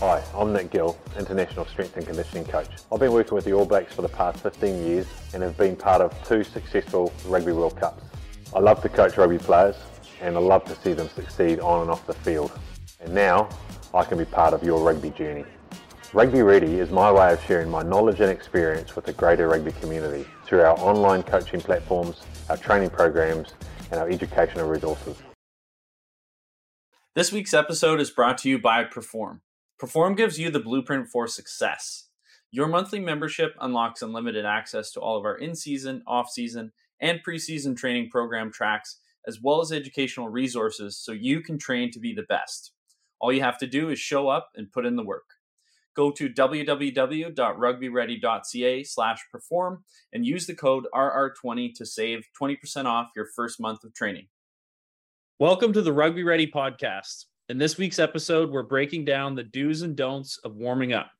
Hi, I'm Nick Gill, International Strength and Conditioning Coach. I've been working with the All Blacks for the past 15 years and have been part of 2 successful Rugby World Cups. I love to coach rugby players and I love to see them succeed on and off the field. And now, I can be part of your rugby journey. Rugby Ready is my way of sharing my knowledge and experience with the greater rugby community through our online coaching platforms, our training programs, and our educational resources. This week's episode is brought to you by Perform. Perform gives you the blueprint for success. Your monthly membership unlocks unlimited access to all of our in-season, off-season, and preseason training program tracks, as well as educational resources so you can train to be the best. All you have to do is show up and put in the work. Go to www.rugbyready.ca/perform and use the code RR20 to save 20% off your first month of training. Welcome to the Rugby Ready podcast. In this week's episode, we're breaking down the do's and don'ts of warming up.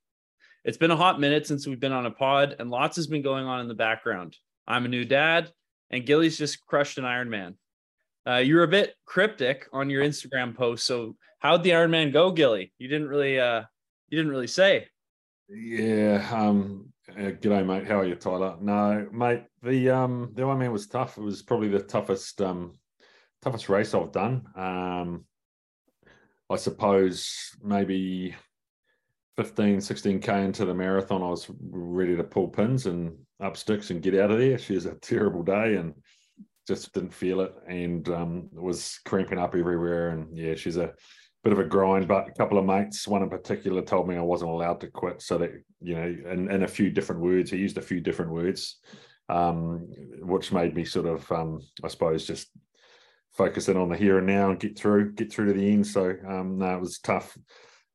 It's been a hot minute since we've been on a pod, and lots has been going on in the background. I'm a new dad, and Gilly's just crushed an Ironman. You're a bit cryptic on your Instagram post, so how'd the Ironman go, Gilly? You didn't really say. Yeah. G'day, mate. How are you, Tyler? No, mate. The Ironman was tough. It was probably the toughest race I've done. I suppose maybe 15, 16K into the marathon, I was ready to pull pins and up sticks and get out of there. She was a terrible day and just didn't feel it, and was cramping up everywhere. And yeah, she's a bit of a grind, but a couple of mates, one in particular, told me I wasn't allowed to quit. So that, you know, in a few different words, he used a few different words, which made me sort of, I suppose, just focus in on the here and now and get through to the end. So no, it was tough.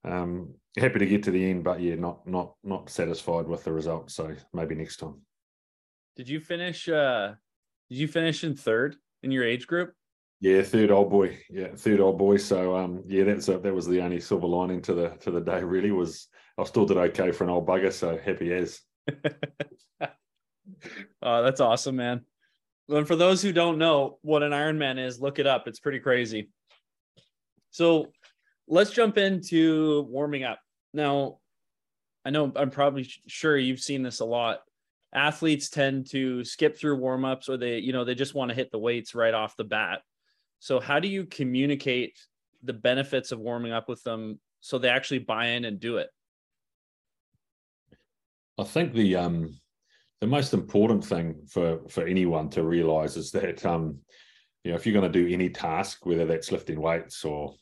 Happy to get to the end, but yeah, not satisfied with the result. So maybe next time. Did you finish in third in your age group? Yeah, third old boy. So that was the only silver lining to the day, really, was I still did okay for an old bugger, so happy as. Oh, that's awesome, man. And for those who don't know what an Ironman is, look it up. It's pretty crazy. So let's jump into warming up. Now, I know I'm probably sure you've seen this a lot. Athletes tend to skip through warm-ups, or they just want to hit the weights right off the bat. So how do you communicate the benefits of warming up with them so they actually buy in and do it? I think the most important thing for anyone to realize is that, if you're going to do any task, whether that's lifting weights or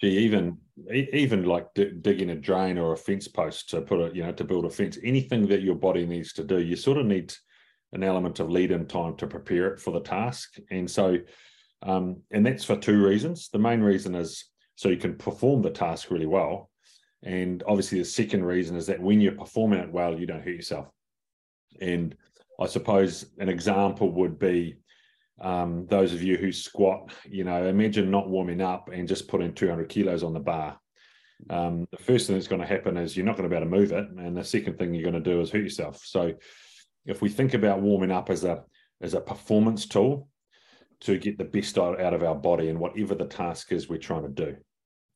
even like digging a drain or a fence post to build a fence, anything that your body needs to do, you sort of need an element of lead-in time to prepare it for the task. And so, and that's for 2 reasons. The main reason is so you can perform the task really well. And obviously the second reason is that when you're performing it well, you don't hurt yourself. And I suppose an example would be those of you who squat, imagine not warming up and just putting 200 kilos on the bar. The first thing that's going to happen is you're not going to be able to move it. And the second thing you're going to do is hurt yourself. So if we think about warming up as a performance tool to get the best out of our body and whatever the task is we're trying to do,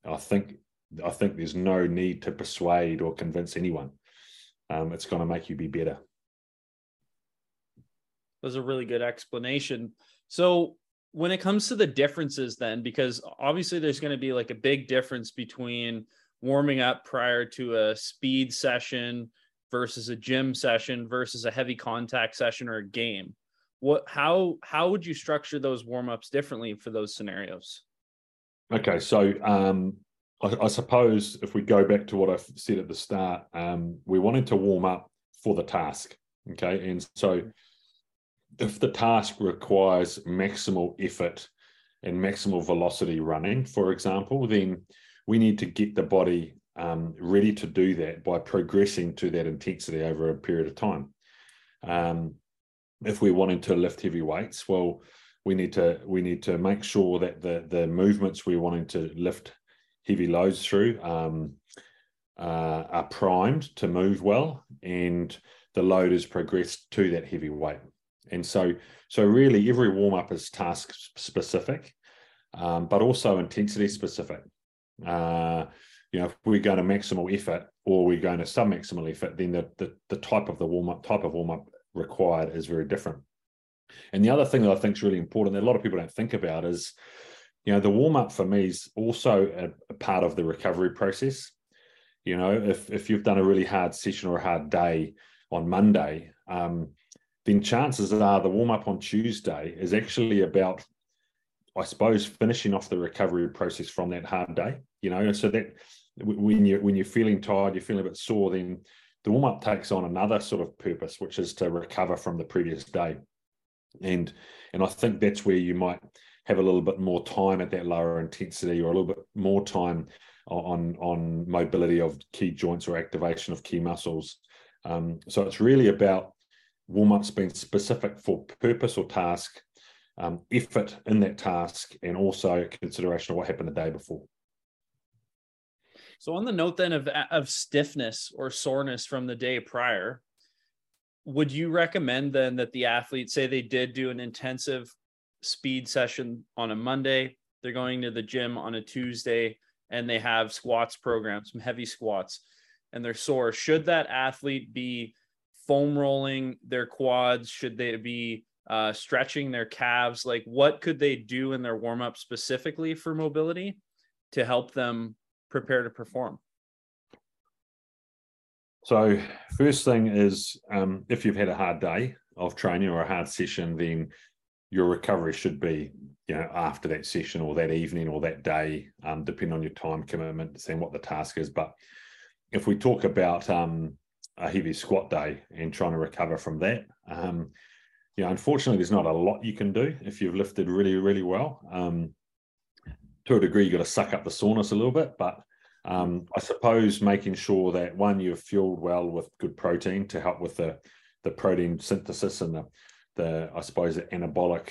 I think there's no need to persuade or convince anyone. It's going to make you be better. That's a really good explanation. So when it comes to the differences then, because obviously there's going to be like a big difference between warming up prior to a speed session versus a gym session versus a heavy contact session or a game. How would you structure those warm-ups differently for those scenarios? Okay. So I suppose if we go back to what I said at the start, we wanted to warm up for the task. Okay. And so if the task requires maximal effort and maximal velocity running, for example, then we need to get the body ready to do that by progressing to that intensity over a period of time. If we're wanting to lift heavy weights, well, we need to make sure that the movements we're wanting to lift heavy loads through are primed to move well, and the load is progressed to that heavy weight. And so really every warm-up is task specific, but also intensity specific. you know, if we're going to maximal effort or we're going to sub-maximal effort, then the type of warm-up required is very different. And the other thing that I think is really important that a lot of people don't think about is, you know, the warm-up for me is also a part of the recovery process. You know, if you've done a really hard session or a hard day on Monday, then chances are the warm-up on Tuesday is actually about, I suppose, finishing off the recovery process from that hard day. You know, and so that when you're feeling tired, you're feeling a bit sore, then the warm-up takes on another sort of purpose, which is to recover from the previous day. And I think that's where you might have a little bit more time at that lower intensity, or a little bit more time on mobility of key joints or activation of key muscles. So it's really about warm-ups being specific for purpose or task, effort in that task, and also consideration of what happened the day before. So on the note then of stiffness or soreness from the day prior, would you recommend then that the athlete, say they did do an intensive speed session on a Monday, they're going to the gym on a Tuesday, and they have squats programmed, some heavy squats, and they're sore, should that athlete be foam rolling their quads? Should they be stretching their calves? Like, what could they do in their warm-up specifically for mobility to help them prepare to perform? So first thing is, if you've had a hard day of training or a hard session, then your recovery should be, you know, after that session or that evening or that day, depending on your time commitment and what the task is. But if we talk about a heavy squat day and trying to recover from that, you know, unfortunately, there's not a lot you can do if you've lifted really, really well. To a degree, you've got to suck up the soreness a little bit, but I suppose making sure that, one, you're fueled well with good protein to help with the protein synthesis and the I suppose, the anabolic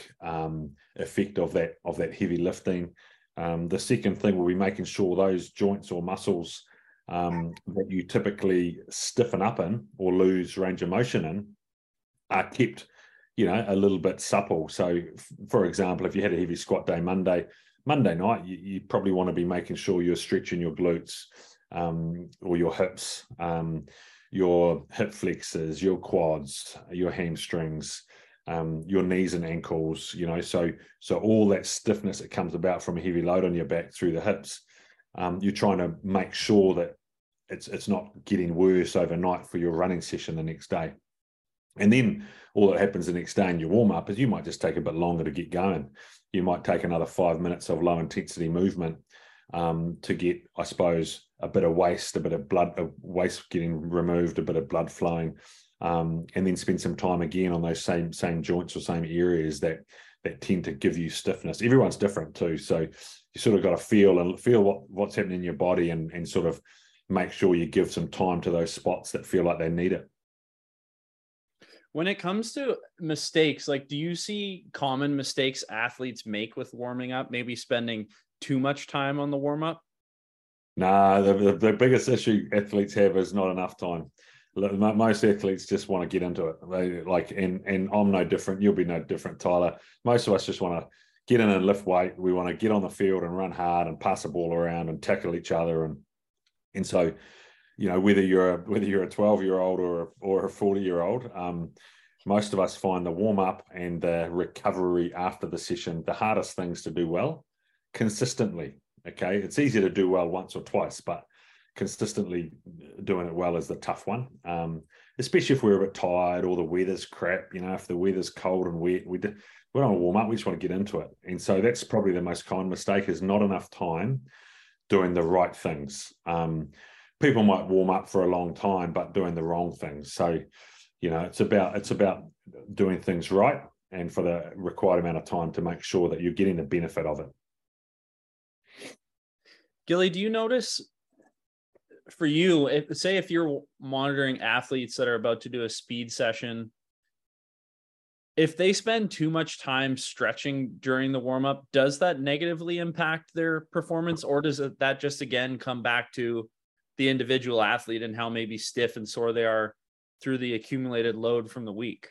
effect of that heavy lifting. The second thing will be making sure those joints or muscles that you typically stiffen up in or lose range of motion in are kept, you know, a little bit supple. So, for example, if you had a heavy squat day Monday night, you probably want to be making sure you're stretching your glutes or your hips, your hip flexors, your quads, your hamstrings, your knees and ankles, you know, so all that stiffness that comes about from a heavy load on your back through the hips, you're trying to make sure that it's not getting worse overnight for your running session the next day. And then all that happens the next day in your warm-up is you might just take a bit longer to get going. You might take another 5 minutes of low-intensity movement to get, I suppose, a bit of waste, a bit of waste getting removed, a bit of blood flowing, and then spend some time again on those same joints or same areas that tend to give you stiffness. Everyone's different too, so you sort of got to feel what's happening in your body and sort of make sure you give some time to those spots that feel like they need it. When it comes to mistakes, like, do you see common mistakes athletes make with warming up, maybe spending too much time on the warm-up? Nah, the biggest issue athletes have is not enough time. Most athletes just want to get into it. They, like, and I'm no different. You'll be no different, Tyler. Most of us just want to get in and lift weight. We want to get on the field and run hard and pass the ball around and tackle each other. And so, you know, whether you're a 12-year-old or a 40-year-old, most of us find the warm-up and the recovery after the session the hardest things to do well consistently. Okay, it's easy to do well once or twice, but consistently doing it well is the tough one, especially if we're a bit tired or the weather's crap. You know, if the weather's cold and wet, we don't want to warm up, we just want to get into it. And so that's probably the most common mistake, is not enough time doing the right things. People might warm up for a long time, but doing the wrong things. So, you know, it's about doing things right and for the required amount of time to make sure that you're getting the benefit of it. Gilly, do you notice for you, if you're monitoring athletes that are about to do a speed session, if they spend too much time stretching during the warm-up, does that negatively impact their performance, or does that just again come back to the individual athlete and how maybe stiff and sore they are through the accumulated load from the week?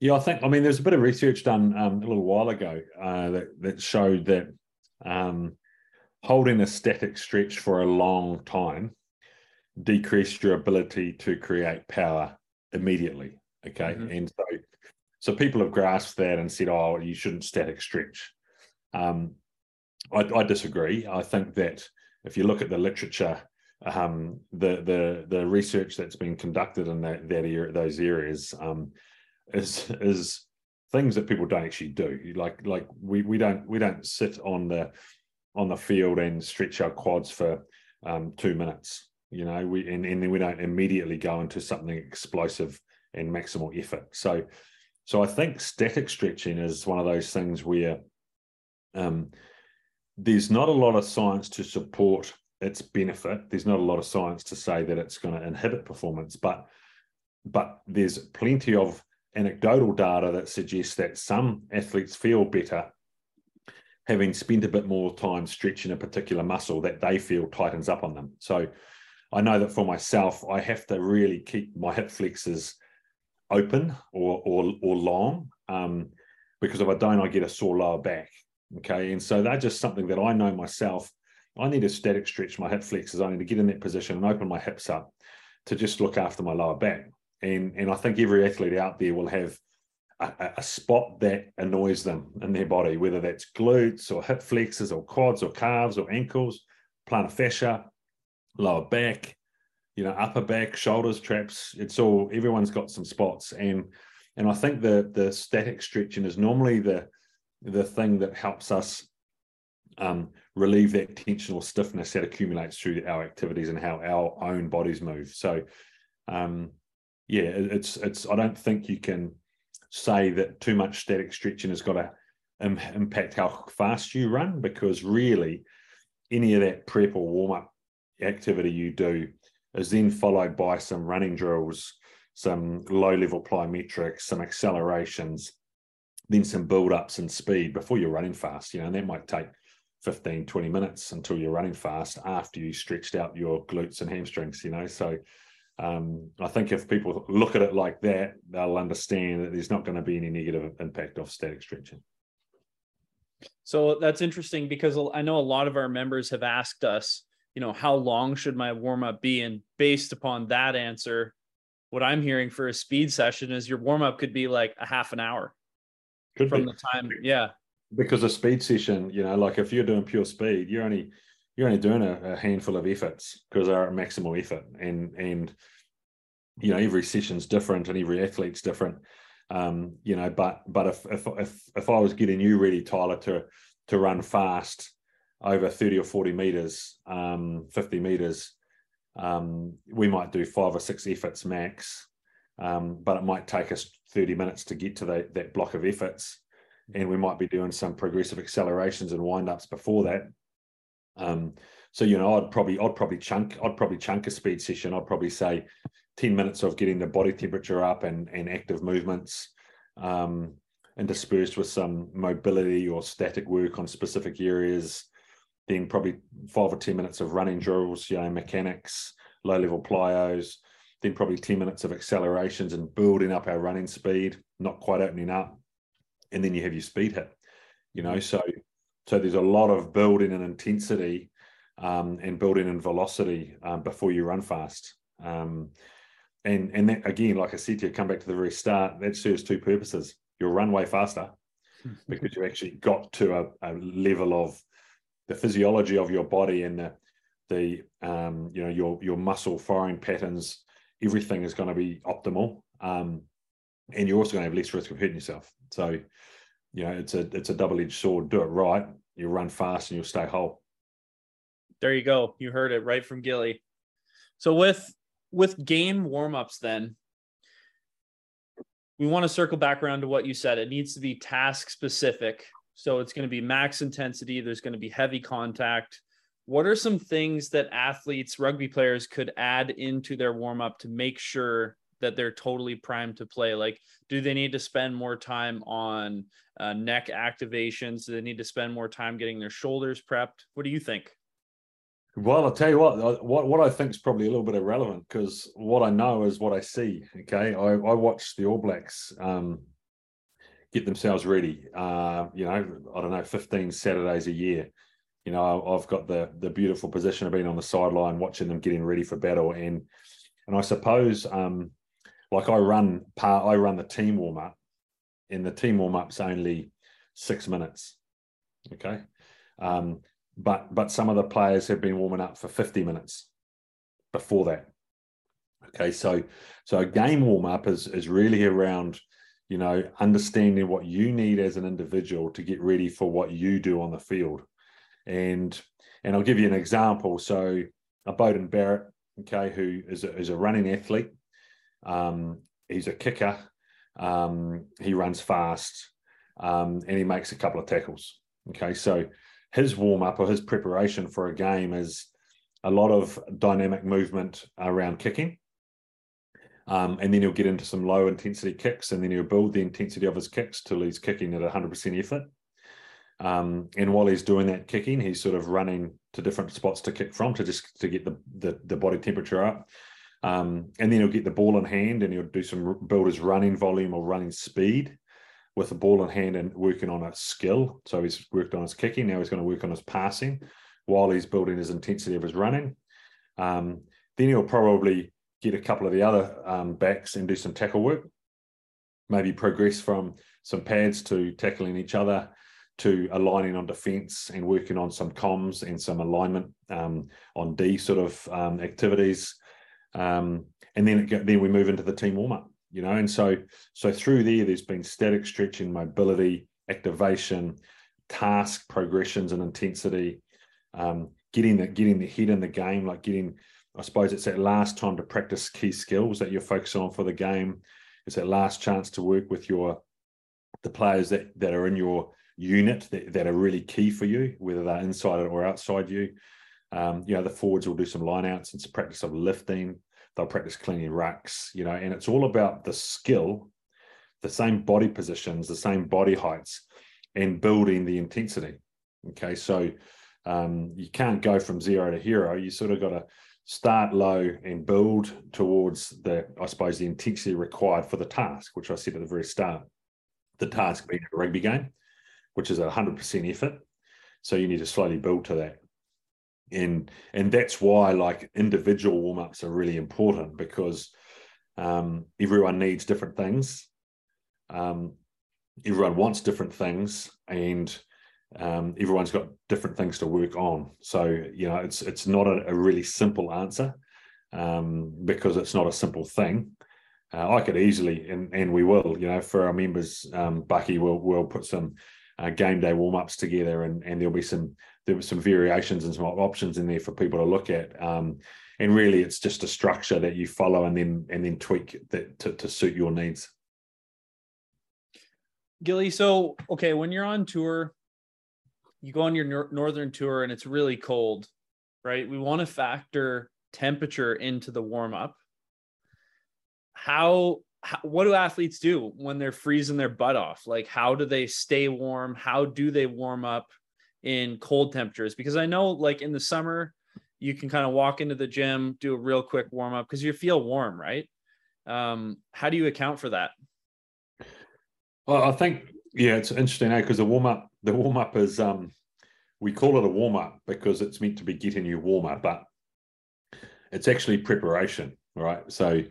Yeah, I mean, there's a bit of research done a little while ago that showed that holding a static stretch for a long time decreased your ability to create power immediately. Okay. Mm-hmm. And so people have grasped that and said, oh, you shouldn't static stretch. I disagree. I think that if you look at the literature, the research that's been conducted in those areas is things that people don't actually do. Like we don't sit on the field and stretch our quads for 2 minutes. You know, and then we don't immediately go into something explosive and maximal effort. So I think static stretching is one of those things where there's not a lot of science to support its benefit. There's not a lot of science to say that it's going to inhibit performance, but there's plenty of anecdotal data that suggests that some athletes feel better having spent a bit more time stretching a particular muscle that they feel tightens up on them. So I know that for myself, I have to really keep my hip flexors open or long, because if I don't, I get a sore lower back. Okay, and so they're just something that I know myself. I need to static stretch my hip flexors. I need to get in that position and open my hips up to just look after my lower back. And I think every athlete out there will have a spot that annoys them in their body, whether that's glutes or hip flexors or quads or calves or ankles, plantar fascia, lower back, you know, upper back, shoulders, traps. It's all, everyone's got some spots. And I think the static stretching is normally the thing that helps us relieve that tension or stiffness that accumulates through our activities and how our own bodies move. So it's I don't think you can say that too much static stretching has got to impact how fast you run, because really any of that prep or warm-up activity you do is then followed by some running drills, some low-level plyometrics, some accelerations, then some build-ups and speed before you're running fast, you know, and that might take 15, 20 minutes until you're running fast after you stretched out your glutes and hamstrings, you know. So I think if people look at it like that, they'll understand that there's not going to be any negative impact of static stretching. So that's interesting, because I know a lot of our members have asked us, you know, how long should my warm-up be? And based upon that answer, what I'm hearing for a speed session is your warm-up could be like a half an hour. Could be. The time, yeah. Because a speed session, you know, like if you're doing pure speed, you're only doing a handful of efforts because they're maximal effort, and you know every session's different and every athlete's different, you know. But if I was getting you ready, Tyler, to run fast over 30 or 40 meters, 50 meters, we might do 5 or 6 efforts max. But it might take us 30 minutes to get to that block of efforts, and we might be doing some progressive accelerations and wind-ups before that. So you know, I'd probably chunk a speed session. I'd probably say 10 minutes of getting the body temperature up and active movements, interspersed with some mobility or static work on specific areas. Then probably 5 or 10 minutes of running drills, you know, mechanics, low-level plyos. Then probably 10 minutes of accelerations and building up our running speed, not quite opening up. And then you have your speed hit, you know. So there's a lot of building in intensity and building in velocity before you run fast. And that, again, like I said to you, come back to the very start, that serves two purposes. You'll run way faster because you actually got to a level of the physiology of your body and the you know, your muscle firing patterns. Everything is going to be optimal, and you're also going to have less risk of hurting yourself. So, you know, it's a double-edged sword. Do it right, you run fast, and you'll stay whole. There you go. You heard it right from Gilly. So with game warm-ups, then we want to circle back around to what you said. It needs to be task-specific. So it's going to be max intensity. There's going to be heavy contact. What are some things that athletes, rugby players, could add into their warm-up to make sure that they're totally primed to play? Like, do they need to spend more time on neck activations? Do they need to spend more time getting their shoulders prepped? What do you think? Well, I'll tell you what I think is probably a little bit irrelevant, because what I know is what I see, okay? I watched the All Blacks get themselves ready, you know, I don't know, 15 Saturdays a year. you know, I've got the beautiful position of being on the sideline, watching them getting ready for battle. And I suppose, like I run the team warm up, and the team warm up's only 6 minutes. Okay. But some of the players have been warming up for 50 minutes before that. Okay. So a game warm up is really around, you know, understanding what you need as an individual to get ready for what you do on the field. And I'll give you an example. So a Beauden Barrett, okay, who is a running athlete. He's a kicker. He runs fast, and he makes a couple of tackles. Okay, so his warm-up or his preparation for a game is a lot of dynamic movement around kicking. And then he'll get into some low-intensity kicks, and then he'll build the intensity of his kicks till he's kicking at 100% effort. And while he's doing that kicking, he's sort of running to different spots to kick from to get the body temperature up. And then he'll get the ball in hand, and he'll do some builders running volume or running speed with the ball in hand and working on a skill. So he's worked on his kicking. Now he's going to work on his passing while he's building his intensity of his running. Then he'll probably get a couple of the other backs and do some tackle work, maybe progress from some pads to tackling each other to aligning on defense and working on some comms and some alignment on D sort of activities. And then we move into the team warm-up, you know, and so through there's been static stretching, mobility, activation, task progressions and intensity, getting the head in the game, like getting, I suppose it's that last time to practice key skills that you're focusing on for the game. It's that last chance to work with the players that are in your unit that are really key for you, whether they're inside or outside you. You know, the forwards will do some lineouts. It's a practice of lifting. They'll practice cleaning rucks, you know, and it's all about the skill, the same body positions, the same body heights, and building the intensity. Okay, so you can't go from zero to hero. You sort of got to start low and build towards the intensity required for the task, which I said at the very start. The task being a rugby game, which is 100% effort. So you need to slowly build to that. And that's why, like, individual warm-ups are really important, because everyone needs different things. Everyone wants different things, and everyone's got different things to work on. So, you know, it's not a really simple answer, because it's not a simple thing. I could easily, and we will, you know, for our members, Bucky will put some game day warm-ups together, and there were some variations and some options in there for people to look at. And really it's just a structure that you follow and then tweak that to suit your needs. Gilly, so, okay, when you're on tour, you go on your northern tour and it's really cold, right? We want to factor temperature into the warm-up. What do athletes do when they're freezing their butt off? Like, how do they stay warm? How do they warm up in cold temperatures? Because I know, like, in the summer, you can kind of walk into the gym, do a real quick warm up because you feel warm, right? How do you account for that? Well, I think, yeah, it's interesting, because the warm up is, we call it a warm up because it's meant to be getting you warmer, but it's actually preparation, right? So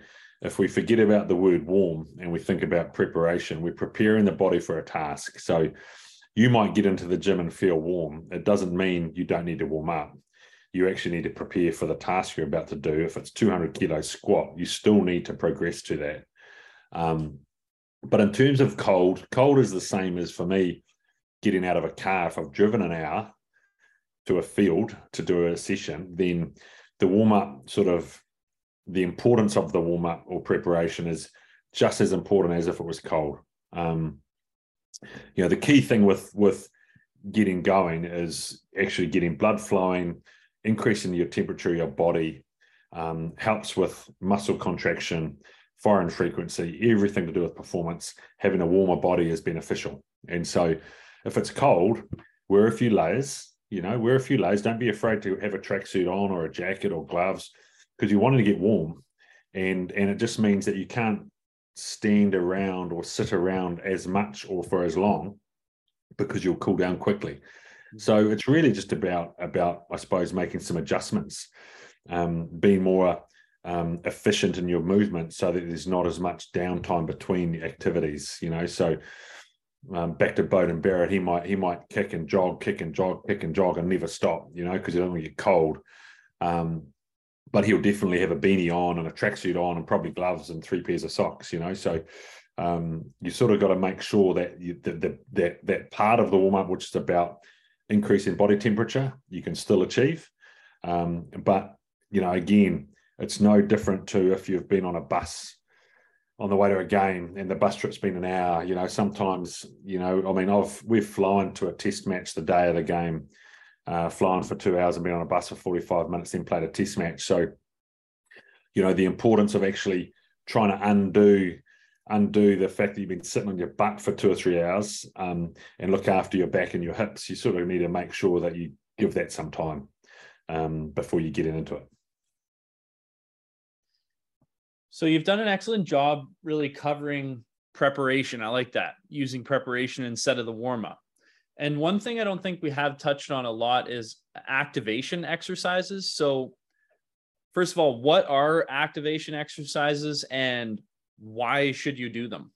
if we forget about the word warm and we think about preparation, we're preparing the body for a task. So you might get into the gym and feel warm. It doesn't mean you don't need to warm up. You actually need to prepare for the task you're about to do. If it's 200 kilo squat, you still need to progress to that. But in terms of cold is the same as, for me, getting out of a car. If I've driven an hour to a field to do a session, then the warm up sort of, the importance of the warm up or preparation is just as important as if it was cold. You know, the key thing with getting going is actually getting blood flowing, increasing your temperature of your body, helps with muscle contraction, fire and frequency, everything to do with performance. Having a warmer body is beneficial. And so if it's cold, wear a few layers. Don't be afraid to have a tracksuit on or a jacket or gloves, because you wanted to get warm, and it just means that you can't stand around or sit around as much or for as long, because you'll cool down quickly. So it's really just about I suppose, making some adjustments, being more efficient in your movement so that there's not as much downtime between activities, you know. So back to Beauden Barrett, he might kick and jog, kick and jog, kick and jog, and never stop, you know, because you don't want to get cold. But he'll definitely have a beanie on and a tracksuit on and probably gloves and 3 pairs of socks, you know. So you sort of got to make sure that that part of the warm-up, which is about increasing body temperature, you can still achieve. But, you know, again, it's no different to if you've been on a bus on the way to a game and the bus trip's been an hour. You know, sometimes, you know, I mean, we've flown to a test match the day of the game, flown for 2 hours and been on a bus for 45 minutes, then played a test match. So, you know, the importance of actually trying to undo the fact that you've been sitting on your butt for 2 or 3 hours, and look after your back and your hips. You sort of need to make sure that you give that some time before you get into it. So you've done an excellent job really covering preparation. I like that, using preparation instead of the warm-up. And one thing I don't think we have touched on a lot is activation exercises. So first of all, what are activation exercises and why should you do them?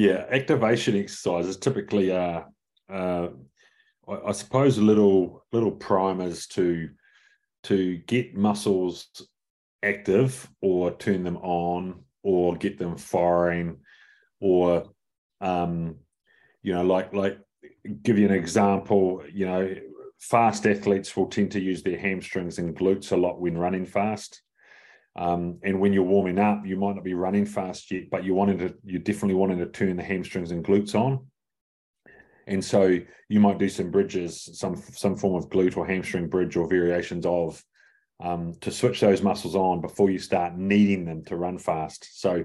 Activation exercises typically are, I suppose, little primers to get muscles active or turn them on or get them firing, or you know, like give you an example, you know, fast athletes will tend to use their hamstrings and glutes a lot when running fast. And when you're warming up, you might not be running fast yet, but you're definitely wanting to turn the hamstrings and glutes on. And so you might do some bridges, some form of glute or hamstring bridge or variations of, to switch those muscles on before you start needing them to run fast. So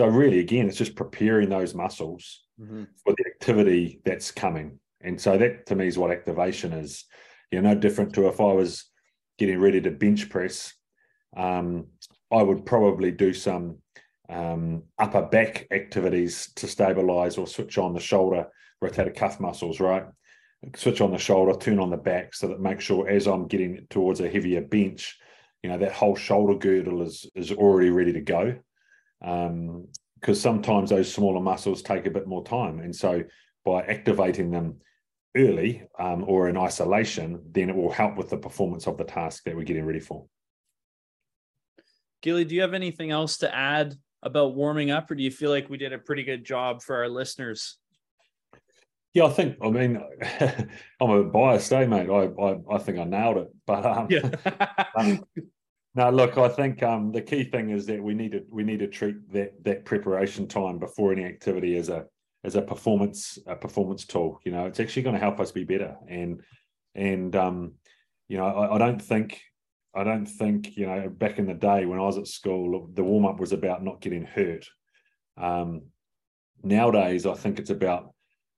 really, again, it's just preparing those muscles for the activity that's coming. And so that, to me, is what activation is. You know, no different to if I was getting ready to bench press, I would probably do some upper back activities to stabilize or switch on the shoulder, rotator cuff muscles, right? Switch on the shoulder, turn on the back, so that make sure as I'm getting towards a heavier bench, you know, that whole shoulder girdle is already ready to go. Because sometimes those smaller muscles take a bit more time. And so by activating them early or in isolation, then it will help with the performance of the task that we're getting ready for. Gilly, do you have anything else to add about warming up, or do you feel like we did a pretty good job for our listeners? Yeah, I think, I mean, I'm a biased, mate. I think I nailed it. But no, look, I think the key thing is that we need to treat that preparation time before any activity as a performance tool. You know, it's actually going to help us be better. And you know, I don't think, you know, back in the day when I was at school, the warm up was about not getting hurt. Nowadays, I think it's about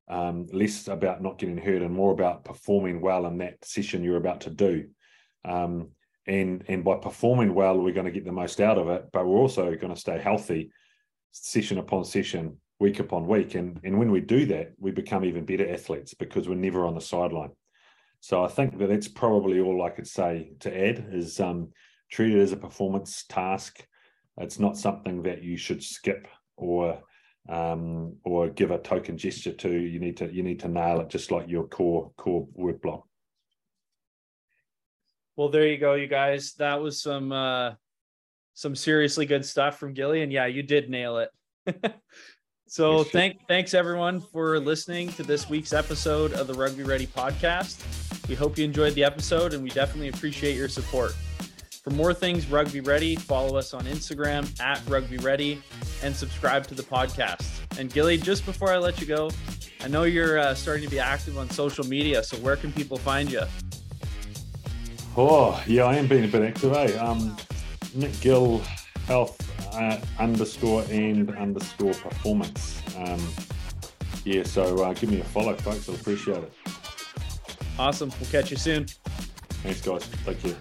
less about not getting hurt and more about performing well in that session you're about to do. And by performing well, we're going to get the most out of it, but we're also going to stay healthy session upon session, week upon week. And when we do that, we become even better athletes because we're never on the sideline. So I think that's probably all I could say to add is treat it as a performance task. It's not something that you should skip or give a token gesture to. You need to nail it, just like your core work block. Well, there you go, you guys. That was some seriously good stuff from Gilly, and yeah, you did nail it. So yes, thanks everyone for listening to this week's episode of the Rugby Ready podcast. We hope you enjoyed the episode, and we definitely appreciate your support. For more things Rugby Ready, follow us on Instagram @Rugby Ready and subscribe to the podcast. And Gilly, just before I let you go, I know you're starting to be active on social media, so where can people find you? Oh, yeah, I am being a bit active, eh? Nick Gill Health _and_ Performance. Give me a follow, folks. I'll appreciate it. Awesome. We'll catch you soon. Thanks, guys. Thank you.